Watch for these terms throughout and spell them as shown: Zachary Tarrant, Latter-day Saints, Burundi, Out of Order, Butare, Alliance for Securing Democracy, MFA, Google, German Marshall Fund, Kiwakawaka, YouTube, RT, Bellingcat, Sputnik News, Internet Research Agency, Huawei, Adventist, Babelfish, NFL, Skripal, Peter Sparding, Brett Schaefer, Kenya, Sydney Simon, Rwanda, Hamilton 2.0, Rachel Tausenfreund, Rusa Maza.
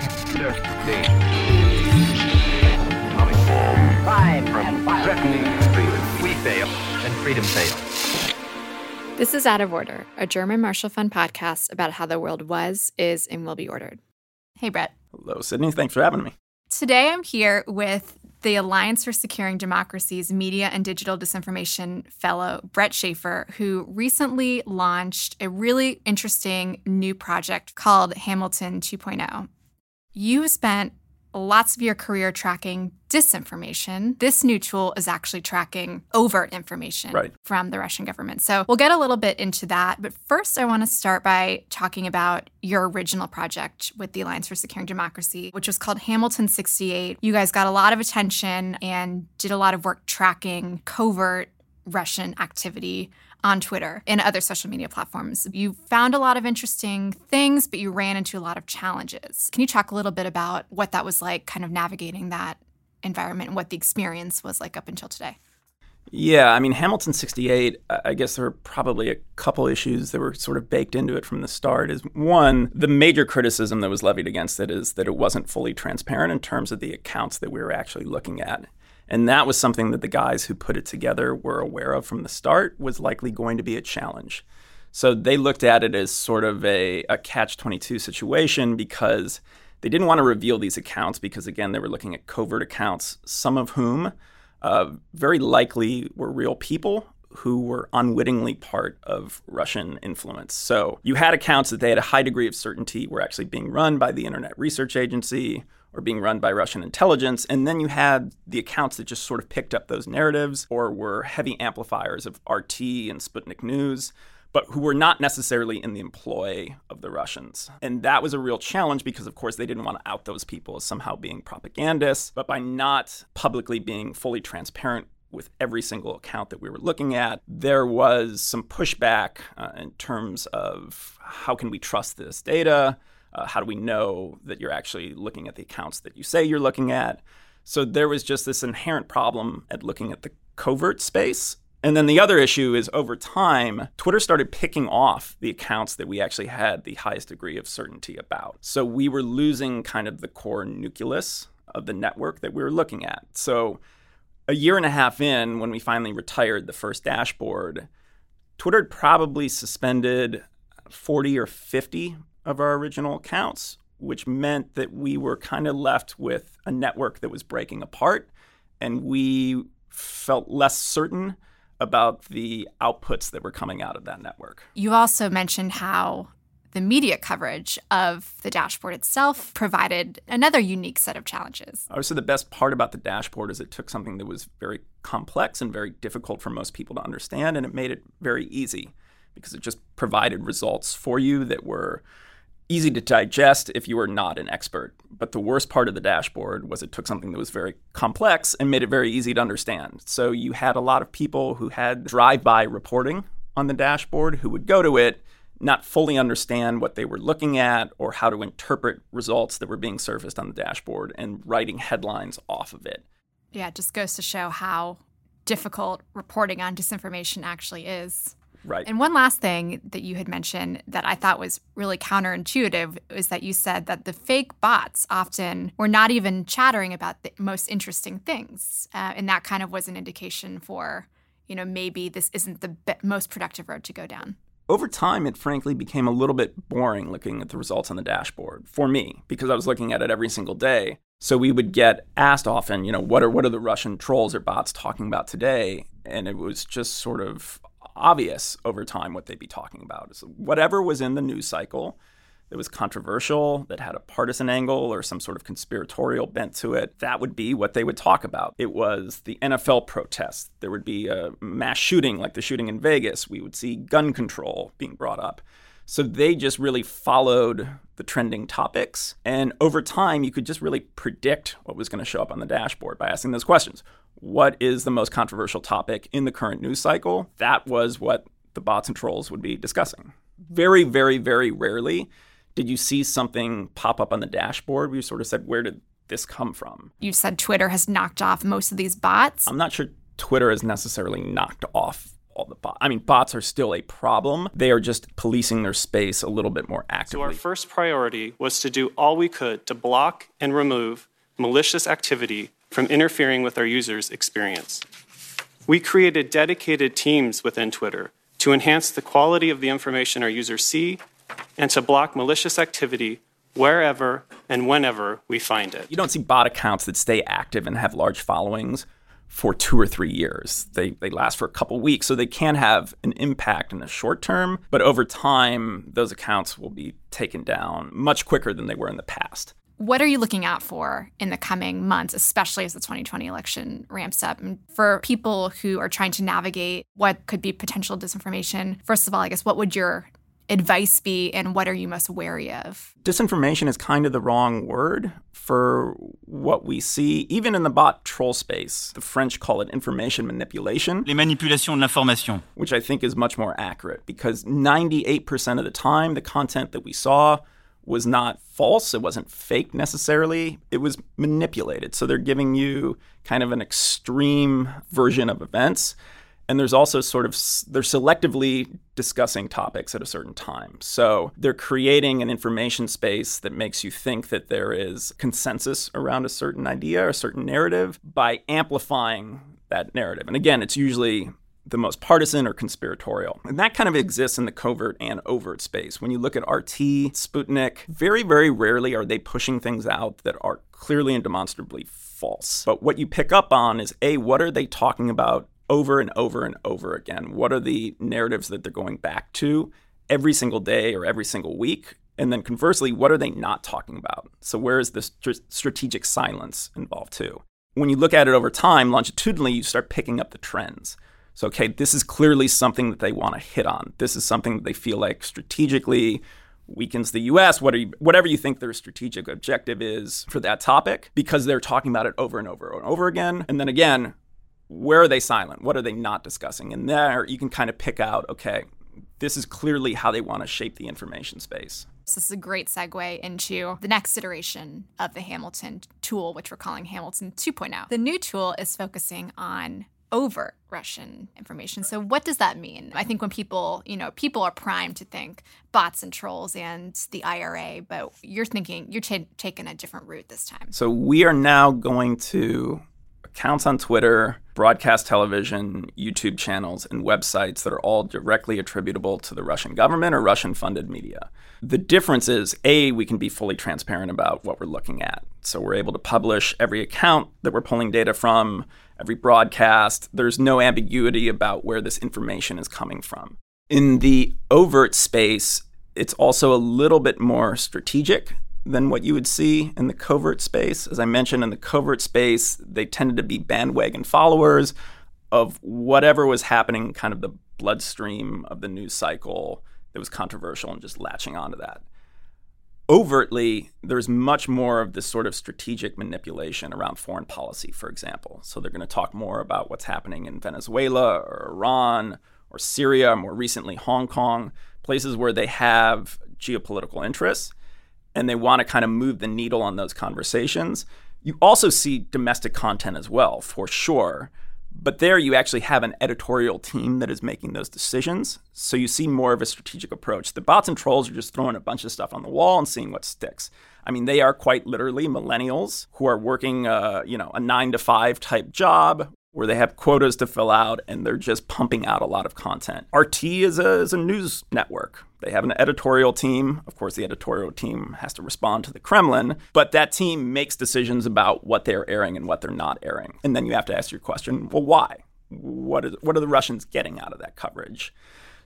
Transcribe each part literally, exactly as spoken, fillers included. We fail, and freedom fails. This is Out of Order, a German Marshall Fund podcast about how the world was, is, and will be ordered. Hey, Brett. Hello, Sydney. Thanks for having me. Today I'm here with the Alliance for Securing Democracy's Media and Digital Disinformation fellow, Brett Schaefer, who recently launched a really interesting new project called Hamilton two point oh. You spent lots of your career tracking disinformation. This new tool is actually tracking overt information right. from the Russian government. So we'll get a little bit into that. But first, I want to start by talking about your original project with the Alliance for Securing Democracy, which was called Hamilton sixty-eight. You guys got a lot of attention and did a lot of work tracking covert Russian activity on Twitter and other social media platforms. You found a lot of interesting things, but you ran into a lot of challenges. Can you talk a little bit about what that was like, kind of navigating that environment and what the experience was like up until today? Yeah, I mean, Hamilton sixty-eight, I guess there were probably a couple issues that were sort of baked into it from the start. Is one, the major criticism that was levied against it is that it wasn't fully transparent in terms of the accounts that we were actually looking at. And that was something that the guys who put it together were aware of from the start was likely going to be a challenge. So they looked at it as sort of a, a catch twenty-two situation because they didn't want to reveal these accounts because, again, they were looking at covert accounts, some of whom uh, very likely were real people who were unwittingly part of Russian influence. So you had accounts that they had a high degree of certainty were actually being run by the Internet Research Agency or being run by Russian intelligence. And then you had the accounts that just sort of picked up those narratives or were heavy amplifiers of R T and Sputnik News, but who were not necessarily in the employ of the Russians. And that was a real challenge because, of course, they didn't want to out those people as somehow being propagandists, but by not publicly being fully transparent with every single account that we were looking at, there was some pushback uh, in terms of how can we trust this data? Uh, how do we know that you're actually looking at the accounts that you say you're looking at? So there was just this inherent problem at looking at the covert space. And then the other issue is over time, Twitter started picking off the accounts that we actually had the highest degree of certainty about. So we were losing kind of the core nucleus of the network that we were looking at. So a year and a half in, when we finally retired the first dashboard, Twitter had probably suspended forty or fifty of our original accounts, which meant that we were kind of left with a network that was breaking apart, and we felt less certain about the outputs that were coming out of that network. You also mentioned how the media coverage of the dashboard itself provided another unique set of challenges. Also, the best part about the dashboard is it took something that was very complex and very difficult for most people to understand, and it made it very easy because it just provided results for you that were easy to digest if you were not an expert. But the worst part of the dashboard was it took something that was very complex and made it very easy to understand. So you had a lot of people who had drive-by reporting on the dashboard who would go to it, not fully understand what they were looking at or how to interpret results that were being surfaced on the dashboard and writing headlines off of it. Yeah, it just goes to show how difficult reporting on disinformation actually is. Right. And one last thing that you had mentioned that I thought was really counterintuitive is that you said that the fake bots often were not even chattering about the most interesting things. Uh, and that kind of was an indication for, you know, maybe this isn't the be- most productive road to go down. Over time, it frankly became a little bit boring looking at the results on the dashboard for me because I was looking at it every single day. So we would get asked often, you know, what are what are the Russian trolls or bots talking about today? And it was just sort of obvious over time what they'd be talking about. So whatever was in the news cycle that was controversial, that had a partisan angle or some sort of conspiratorial bent to it, that would be what they would talk about. It was the N F L protests. There would be a mass shooting like the shooting in Vegas. We would see gun control being brought up. So they just really followed the trending topics. And over time, you could just really predict what was going to show up on the dashboard by asking those questions. What is the most controversial topic in the current news cycle? That was what the bots and trolls would be discussing. Very, very, very rarely did you see something pop up on the dashboard? We sort of said, where did this come from? You said Twitter has knocked off most of these bots. I'm not sure Twitter has necessarily knocked off all the bots. I mean, bots are still a problem. They are just policing their space a little bit more actively. So our first priority was to do all we could to block and remove malicious activity from interfering with our users' experience. We created dedicated teams within Twitter to enhance the quality of the information our users see and to block malicious activity wherever and whenever we find it. You don't see bot accounts that stay active and have large followings for two or three years. They they last for a couple weeks, so they can have an impact in the short term, but over time, those accounts will be taken down much quicker than they were in the past. What are you looking out for in the coming months, especially as the twenty twenty election ramps up? And for people who are trying to navigate what could be potential disinformation, first of all, I guess, what would your advice be, and what are you most wary of? Disinformation is kind of the wrong word for what we see, even in the bot troll space. The French call it information manipulation. Les manipulations de l'information. Which I think is much more accurate, because ninety-eight percent of the time, the content that we saw was not false. It wasn't fake necessarily. It was manipulated. So they're giving you kind of an extreme version of events. And there's also sort of, they're selectively discussing topics at a certain time. So they're creating an information space that makes you think that there is consensus around a certain idea or a certain narrative by amplifying that narrative. And again, it's usually the most partisan or conspiratorial. And that kind of exists in the covert and overt space. When you look at R T, Sputnik, very, very rarely are they pushing things out that are clearly and demonstrably false. But what you pick up on is, A, what are they talking about over and over and over again? What are the narratives that they're going back to every single day or every single week? And then conversely, what are they not talking about? So where is this tr- strategic silence involved too? When you look at it over time, longitudinally, you start picking up the trends. So, okay, this is clearly something that they want to hit on. This is something that they feel like strategically weakens the U S, what are you, whatever you think their strategic objective is for that topic, because they're talking about it over and over and over again. And then again, where are they silent? What are they not discussing? And there you can kind of pick out, okay, this is clearly how they want to shape the information space. This is a great segue into the next iteration of the Hamilton tool, which we're calling Hamilton two point oh. The new tool is focusing on overt Russian information. So what does that mean? I think when people, you know, people are primed to think bots and trolls and the I R A, but you're thinking, you're t- taking a different route this time. So we are now going to accounts on Twitter, broadcast television, YouTube channels, and websites that are all directly attributable to the Russian government or Russian-funded media. The difference is, A, we can be fully transparent about what we're looking at. So we're able to publish every account that we're pulling data from, every broadcast. There's no ambiguity about where this information is coming from. In the overt space, it's also a little bit more strategic than what you would see in the covert space. As I mentioned, in the covert space, they tended to be bandwagon followers of whatever was happening, kind of the bloodstream of the news cycle that was controversial and just latching onto that. Overtly, there's much more of this sort of strategic manipulation around foreign policy, for example. So they're going to talk more about what's happening in Venezuela or Iran or Syria, more recently Hong Kong, places where they have geopolitical interests, and they want to kind of move the needle on those conversations. You also see domestic content as well, for sure. But there you actually have an editorial team that is making those decisions. So you see more of a strategic approach. The bots and trolls are just throwing a bunch of stuff on the wall and seeing what sticks. I mean, they are quite literally millennials who are working uh, you know, a nine to five type job where they have quotas to fill out and they're just pumping out a lot of content. R T is a, is a news network. They have an editorial team. Of course, the editorial team has to respond to the Kremlin, but that team makes decisions about what they're airing and what they're not airing. And then you have to ask your question, well, why? What is, what are the Russians getting out of that coverage?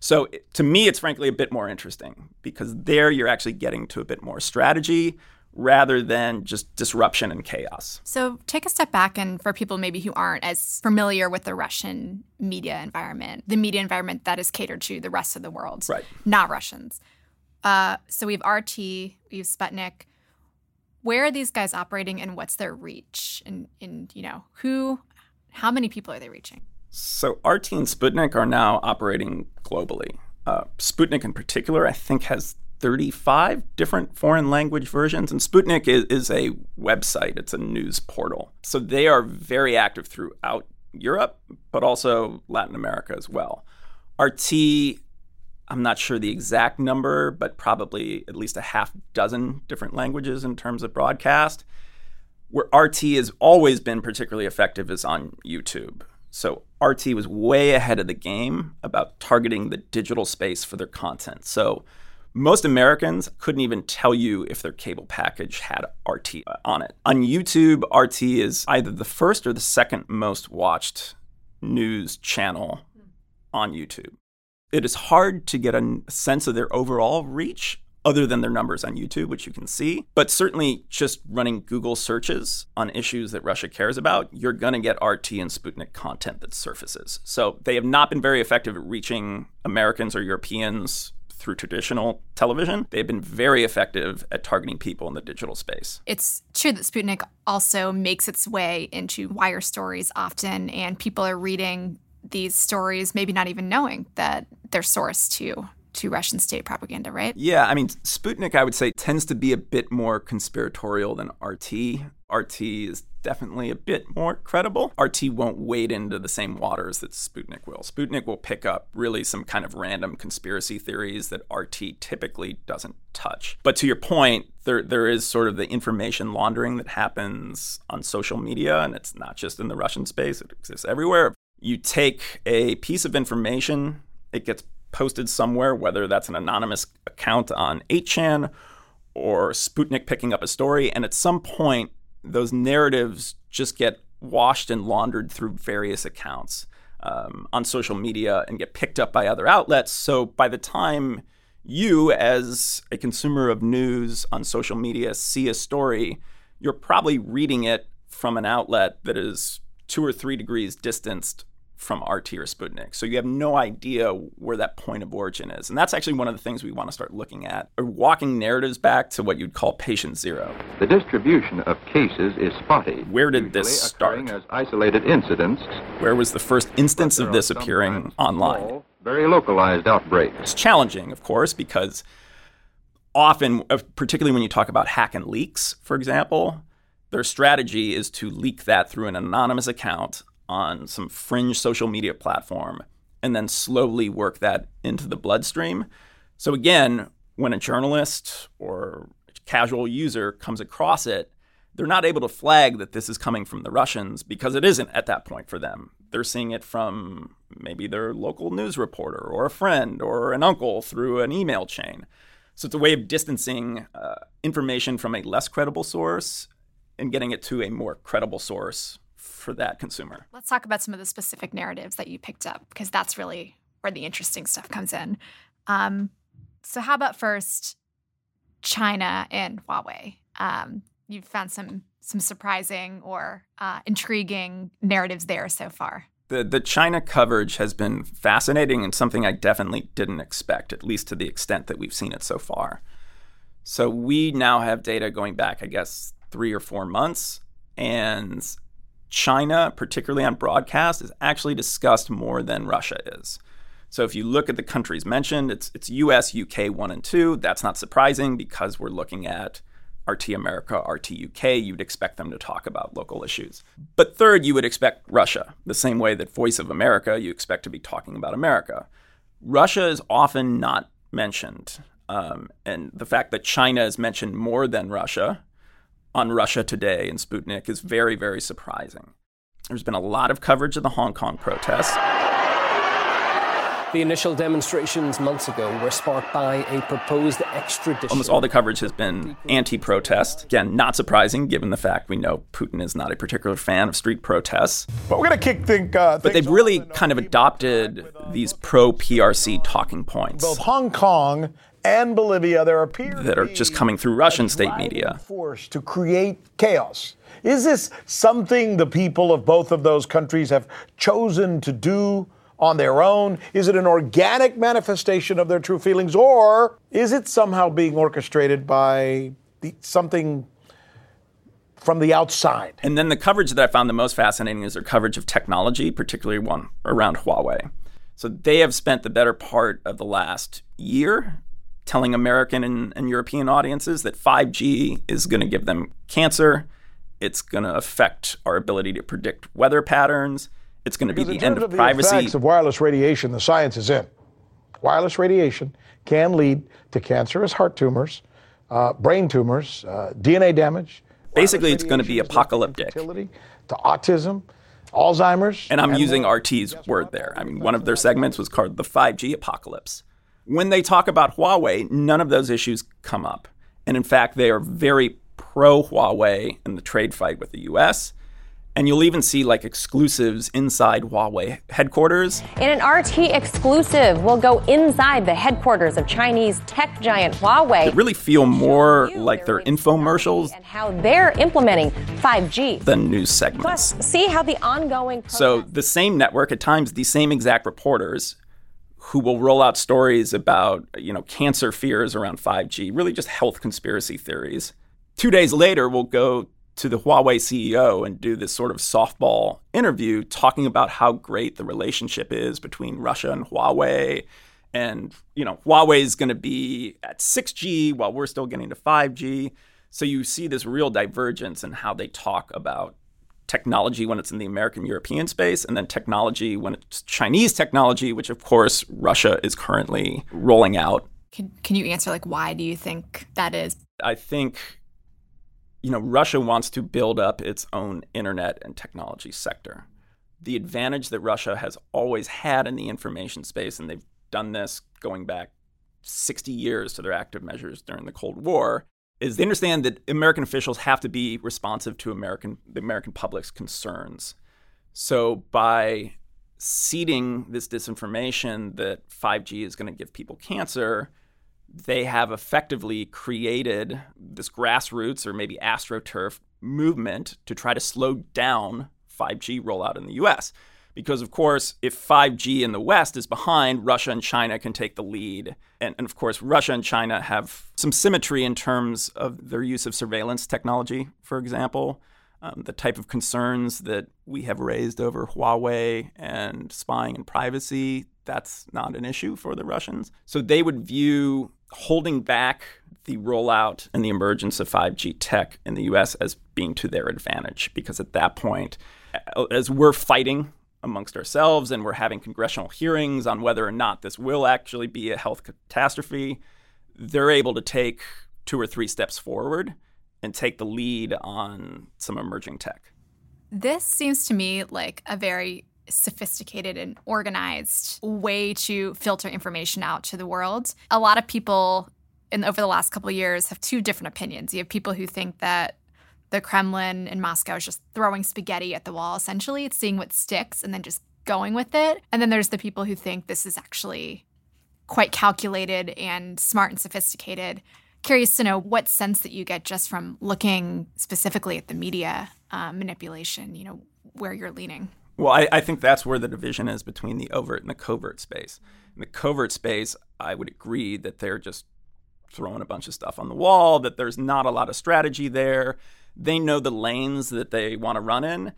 So to me, it's frankly a bit more interesting because there you're actually getting to a bit more strategy rather than just disruption and chaos. So take a step back, and for people maybe who aren't as familiar with the Russian media environment, the media environment that is catered to the rest of the world, right, not Russians. Uh, so we have R T, we have Sputnik. Where are these guys operating, and what's their reach? And, and you know, who, how many people are they reaching? So R T and Sputnik are now operating globally. Uh, Sputnik in particular, I think, has thirty-five different foreign language versions. And Sputnik is, is a website. It's a news portal. So they are very active throughout Europe, but also Latin America as well. R T, I'm not sure the exact number, but probably at least a half dozen different languages in terms of broadcast. Where R T has always been particularly effective is on YouTube. So R T was way ahead of the game about targeting the digital space for their content. So most Americans couldn't even tell you if their cable package had R T on it. On YouTube, R T is either the first or the second most watched news channel on YouTube. It is hard to get a sense of their overall reach other than their numbers on YouTube, which you can see. But certainly just running Google searches on issues that Russia cares about, you're going to get R T and Sputnik content that surfaces. So they have not been very effective at reaching Americans or Europeans through traditional television. They've been very effective at targeting people in the digital space. It's true that Sputnik also makes its way into wire stories often, and people are reading these stories maybe not even knowing that they're sourced to to Russian state propaganda, right? Yeah, I mean, Sputnik, I would say, tends to be a bit more conspiratorial than R T. R T is definitely a bit more credible. R T won't wade into the same waters that Sputnik will. Sputnik will pick up really some kind of random conspiracy theories that R T typically doesn't touch. But to your point, there there is sort of the information laundering that happens on social media, and it's not just in the Russian space, it exists everywhere. You take a piece of information, it gets posted somewhere, whether that's an anonymous account on eight chan or Sputnik picking up a story. And at some point, those narratives just get washed and laundered through various accounts um, on social media and get picked up by other outlets. So by the time you, as a consumer of news on social media, see a story, you're probably reading it from an outlet that is two or three degrees distanced from R T or Sputnik. So you have no idea where that point of origin is. And that's actually one of the things we want to start looking at, or walking narratives back to what you'd call patient zero. The distribution of cases is spotty. Where did this start? As isolated incidents. Where was the first instance of this appearing online? Small, very localized outbreak. It's challenging, of course, because often, particularly when you talk about hack and leaks, for example, their strategy is to leak that through an anonymous account on some fringe social media platform, and then slowly work that into the bloodstream. So again, when a journalist or casual user comes across it, they're not able to flag that this is coming from the Russians because it isn't at that point for them. They're seeing it from maybe their local news reporter or a friend or an uncle through an email chain. So it's a way of distancing uh, information from a less credible source and getting it to a more credible source for that consumer. Let's talk about some of the specific narratives that you picked up, because that's really where the interesting stuff comes in. Um, so how about first China and Huawei? Um, you've found some some surprising or uh, intriguing narratives there so far. The, the China coverage has been fascinating and something I definitely didn't expect, at least to the extent that we've seen it so far. So we now have data going back, I guess, three or four months, and China, particularly on broadcast, is actually discussed more than Russia is. So if you look at the countries mentioned, it's it's U S, U K, one and two. That's not surprising because we're looking at R T America, R T U K. You'd expect them to talk about local issues. But third, you would expect Russia, the same way that Voice of America, you expect to be talking about America. Russia is often not mentioned. Um, and the fact that China is mentioned more than Russia on Russia Today and Sputnik is very, very surprising. There's been a lot of coverage of the Hong Kong protests. The initial demonstrations months ago were sparked by a proposed extradition. Almost all the coverage has been anti-protest. Again, not surprising, given the fact we know Putin is not a particular fan of street protests. But we're going to kick things uh, But they've really kind of adopted these pro-P R C talking points. Both Hong Kong and Bolivia, there appear that are just coming through Russian state media. Force to create chaos. Is this something the people of both of those countries have chosen to do on their own? Is it an organic manifestation of their true feelings, or is it somehow being orchestrated by the, something from the outside? And then the coverage that I found the most fascinating is their coverage of technology, particularly one around Huawei. So they have spent the better part of the last year telling American and, and European audiences that five G is going to give them cancer, it's going to affect our ability to predict weather patterns, It's going to be the end of, of privacy. Because in terms of the effects of wireless radiation, the science is in. Wireless radiation can lead to cancerous heart tumors, uh, brain tumors, uh, D N A damage. Basically, it's going to be apocalyptic. To autism, Alzheimer's. And I'm and using more. R T's yes, word there. I mean, one of their segments was called the five G apocalypse. When they talk about Huawei, none of those issues come up. And in fact, they are very pro-Huawei in the trade fight with the U S, and you'll even see like exclusives inside Huawei headquarters. In an R T exclusive, we'll go inside the headquarters of Chinese tech giant Huawei. They really feel more like their infomercials and how they're implementing five G than news segments. Plus, see how the ongoing. So the same network, at times the same exact reporters who will roll out stories about, you know, cancer fears around five G, really just health conspiracy theories. Two days later, we'll go to the Huawei C E O and do this sort of softball interview talking about how great the relationship is between Russia and Huawei. And, you know, Huawei's going to be at six G while we're still getting to five G. So you see this real divergence in how they talk about technology when it's in the American European space, and then technology when it's Chinese technology, which, of course, Russia is currently rolling out. Can, can you answer, like, why do you think that is? I think... You know, Russia wants to build up its own internet and technology sector. The advantage that Russia has always had in the information space, and they've done this going back sixty years to their active measures during the Cold War, is they understand that American officials have to be responsive to American the American public's concerns. So by seeding this disinformation that five G is going to give people cancer, they have effectively created this grassroots or maybe astroturf movement to try to slow down five G rollout in the U S. Because, of course, if five G in the West is behind, Russia and China can take the lead. And, and of course, Russia and China have some symmetry in terms of their use of surveillance technology, for example. Um, the type of concerns that we have raised over Huawei and spying and privacy, that's not an issue for the Russians. So they would view holding back the rollout and the emergence of five G tech in the U S as being to their advantage, because at that point, as we're fighting amongst ourselves and we're having congressional hearings on whether or not this will actually be a health catastrophe, they're able to take two or three steps forward and take the lead on some emerging tech. This seems to me like a very sophisticated and organized way to filter information out to the world. A lot of people in over the last couple of years have two different opinions. You have people who think that the Kremlin in Moscow is just throwing spaghetti at the wall, essentially. It's seeing what sticks and then just going with it. And then there's the people who think this is actually quite calculated and smart and sophisticated. Curious to know what sense that you get just from looking specifically at the media uh, manipulation, you know, where you're leaning. Well, I, I think that's where the division is between the overt and the covert space. In the covert space, I would agree that they're just throwing a bunch of stuff on the wall, that there's not a lot of strategy there. They know the lanes that they want to run in,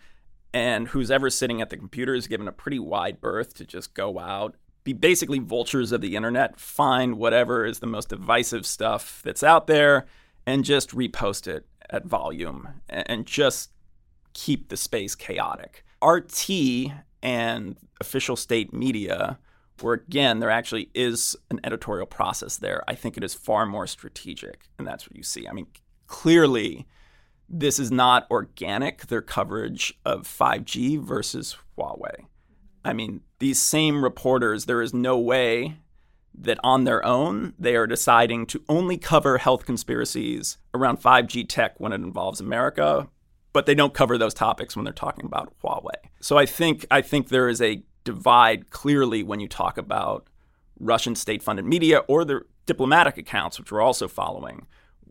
and who's ever sitting at the computer is given a pretty wide berth to just go out, be basically vultures of the internet, find whatever is the most divisive stuff that's out there, and just repost it at volume, and, and just keep the space chaotic. R T and official state media, where again, there actually is an editorial process there, I think it is far more strategic, and that's what you see. I mean, clearly, this is not organic, their coverage of five G versus Huawei. I mean, these same reporters, there is no way that on their own, they are deciding to only cover health conspiracies around five G tech when it involves America, but they don't cover those topics when they're talking about Huawei. So I think I think there is a divide clearly when you talk about Russian state-funded media or their diplomatic accounts, which we're also following,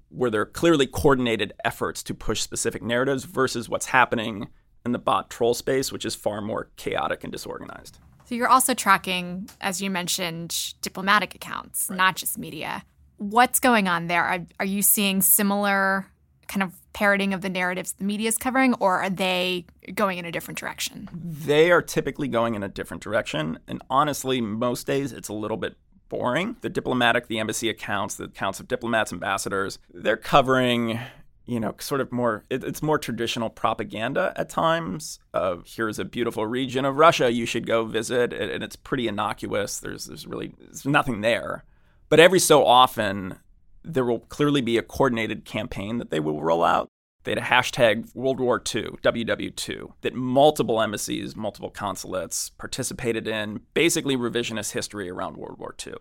where there are clearly coordinated efforts to push specific narratives versus what's happening in the bot troll space, which is far more chaotic and disorganized. So you're also tracking, as you mentioned, diplomatic accounts, right, not just media. What's going on there? Are, are you seeing similar kind of parroting of the narratives the media is covering, or are they going in a different direction? They are typically going in a different direction. And honestly, most days it's a little bit boring. The diplomatic, the embassy accounts, the accounts of diplomats, ambassadors, they're covering you know, sort of more, it, it's more traditional propaganda at times of here's a beautiful region of Russia you should go visit, and, and it's pretty innocuous. There's, there's really there's nothing there. But every so often, there will clearly be a coordinated campaign that they will roll out. They had a hashtag World War Two, W W two, that multiple embassies, multiple consulates participated in, basically revisionist history around World War Two.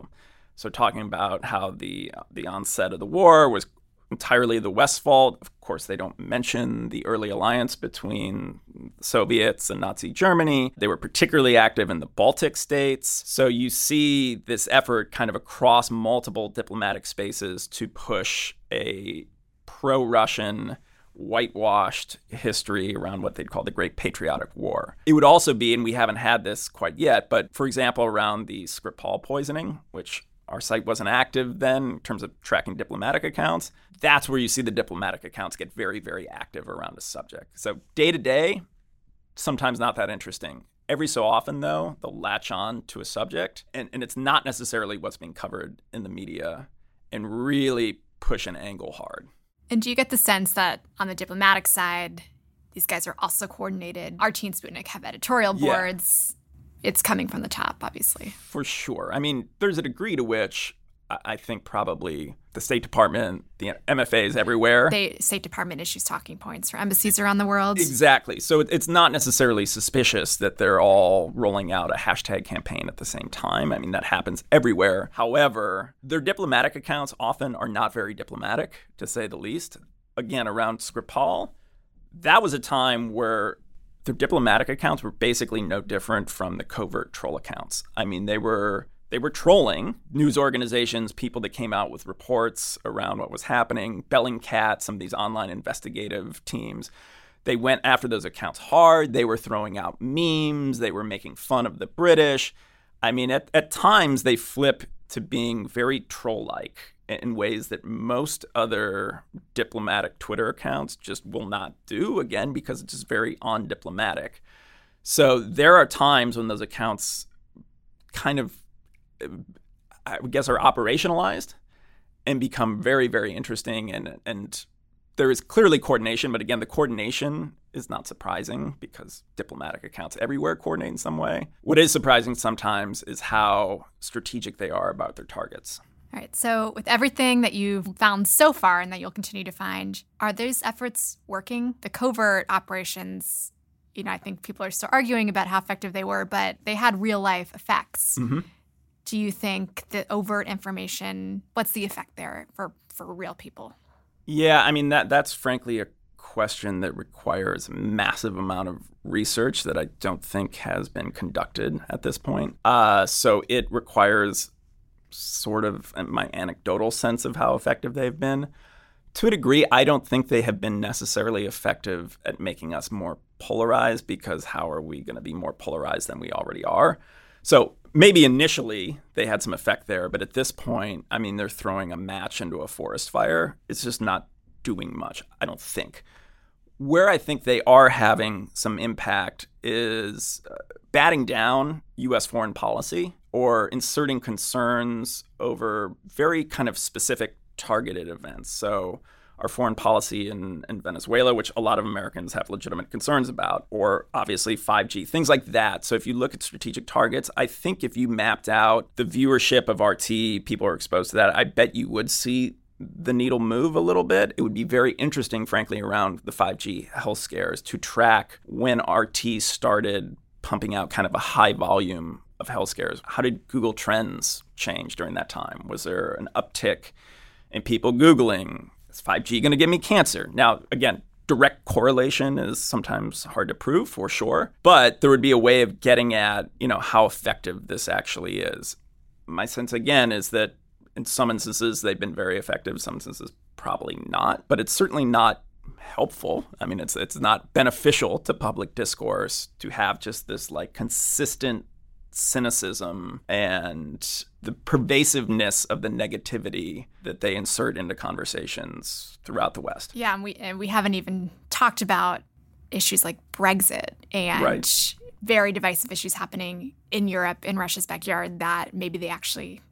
So talking about how the the onset of the war was entirely the West's fault. Of course, they don't mention the early alliance between the Soviets and Nazi Germany. They were particularly active in the Baltic states. So you see this effort kind of across multiple diplomatic spaces to push a pro-Russian, whitewashed history around what they'd call the Great Patriotic War. It would also be, and we haven't had this quite yet, but for example, around the Skripal poisoning, which our site wasn't active then in terms of tracking diplomatic accounts. That's where you see the diplomatic accounts get very, very active around a subject. So day to day, sometimes not that interesting. Every so often, though, they'll latch on to a subject, and, and it's not necessarily what's being covered in the media, and really push an angle hard. And do you get the sense that on the diplomatic side, these guys are also coordinated? R T and Sputnik have editorial boards. Yeah. It's coming from the top, obviously. For sure. I mean, there's a degree to which I think probably the State Department, the M F As everywhere. The State Department issues talking points for embassies around the world. Exactly. So it's not necessarily suspicious that they're all rolling out a hashtag campaign at the same time. I mean, that happens everywhere. However, their diplomatic accounts often are not very diplomatic, to say the least. Again, around Skripal, that was a time where their diplomatic accounts were basically no different from the covert troll accounts. I mean, they were they were trolling news organizations, people that came out with reports around what was happening, Bellingcat, some of these online investigative teams. They went after those accounts hard. They were throwing out memes. They were making fun of the British. I mean, at, at times they flip to being very troll-like in ways that most other diplomatic Twitter accounts just will not do, again, because it's just very undiplomatic. So there are times when those accounts kind of, I guess, are operationalized and become very, very interesting. And, and there is clearly coordination, but again, the coordination is not surprising because diplomatic accounts everywhere coordinate in some way. What is surprising sometimes is how strategic they are about their targets. All right, so with everything that you've found so far and that you'll continue to find, are those efforts working? The covert operations, you know, I think people are still arguing about how effective they were, but they had real-life effects. Mm-hmm. Do you think the overt information, what's the effect there for, for real people? Yeah, I mean, that that's frankly a question that requires a massive amount of research that I don't think has been conducted at this point. Uh, so it requires sort of my anecdotal sense of how effective they've been. To a degree, I don't think they have been necessarily effective at making us more polarized, because how are we going to be more polarized than we already are? So maybe initially they had some effect there, but at this point, I mean, they're throwing a match into a forest fire. It's just not doing much, I don't think. Where I think they are having some impact is batting down U S foreign policy, or inserting concerns over very kind of specific targeted events. So our foreign policy in, in Venezuela, which a lot of Americans have legitimate concerns about, or obviously five G, things like that. So if you look at strategic targets, I think if you mapped out the viewership of R T, people are exposed to that, I bet you would see the needle move a little bit. It would be very interesting, frankly, around the five G health scares to track when R T started pumping out kind of a high volume of health scares. How did Google Trends change during that time? Was there an uptick in people Googling, is five G going to give me cancer? Now, again, direct correlation is sometimes hard to prove for sure, but there would be a way of getting at, you know, how effective this actually is. My sense, again, is that in some instances they've been very effective, some instances probably not, but it's certainly not helpful. I mean, it's it's not beneficial to public discourse to have just this like consistent cynicism and the pervasiveness of the negativity that they insert into conversations throughout the West. Yeah, and we and we haven't even talked about issues like Brexit and right. very divisive issues happening in Europe, in Russia's backyard, that maybe they actually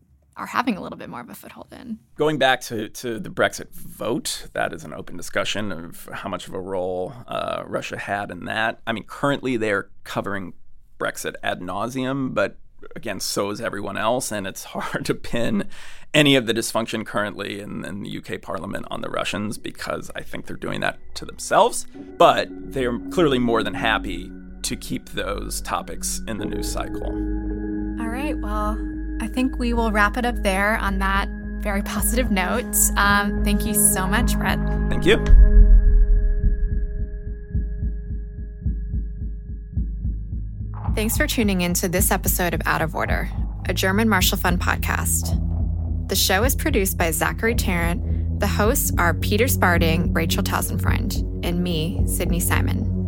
are having a little bit more of a foothold in. Going back to, to the Brexit vote, that is an open discussion of how much of a role uh, Russia had in that. I mean, currently they're covering Brexit ad nauseum, but again, so is everyone else, and it's hard to pin any of the dysfunction currently in, in the U K Parliament on the Russians, because I think they're doing that to themselves. But they're clearly more than happy to keep those topics in the news cycle. All right, well, I think we will wrap it up there on that very positive note. Um, thank you so much, Brett. Thank you. Thanks for tuning in to this episode of Out of Order, a German Marshall Fund podcast. The show is produced by Zachary Tarrant. The hosts are Peter Sparding, Rachel Tausenfreund, and me, Sydney Simon.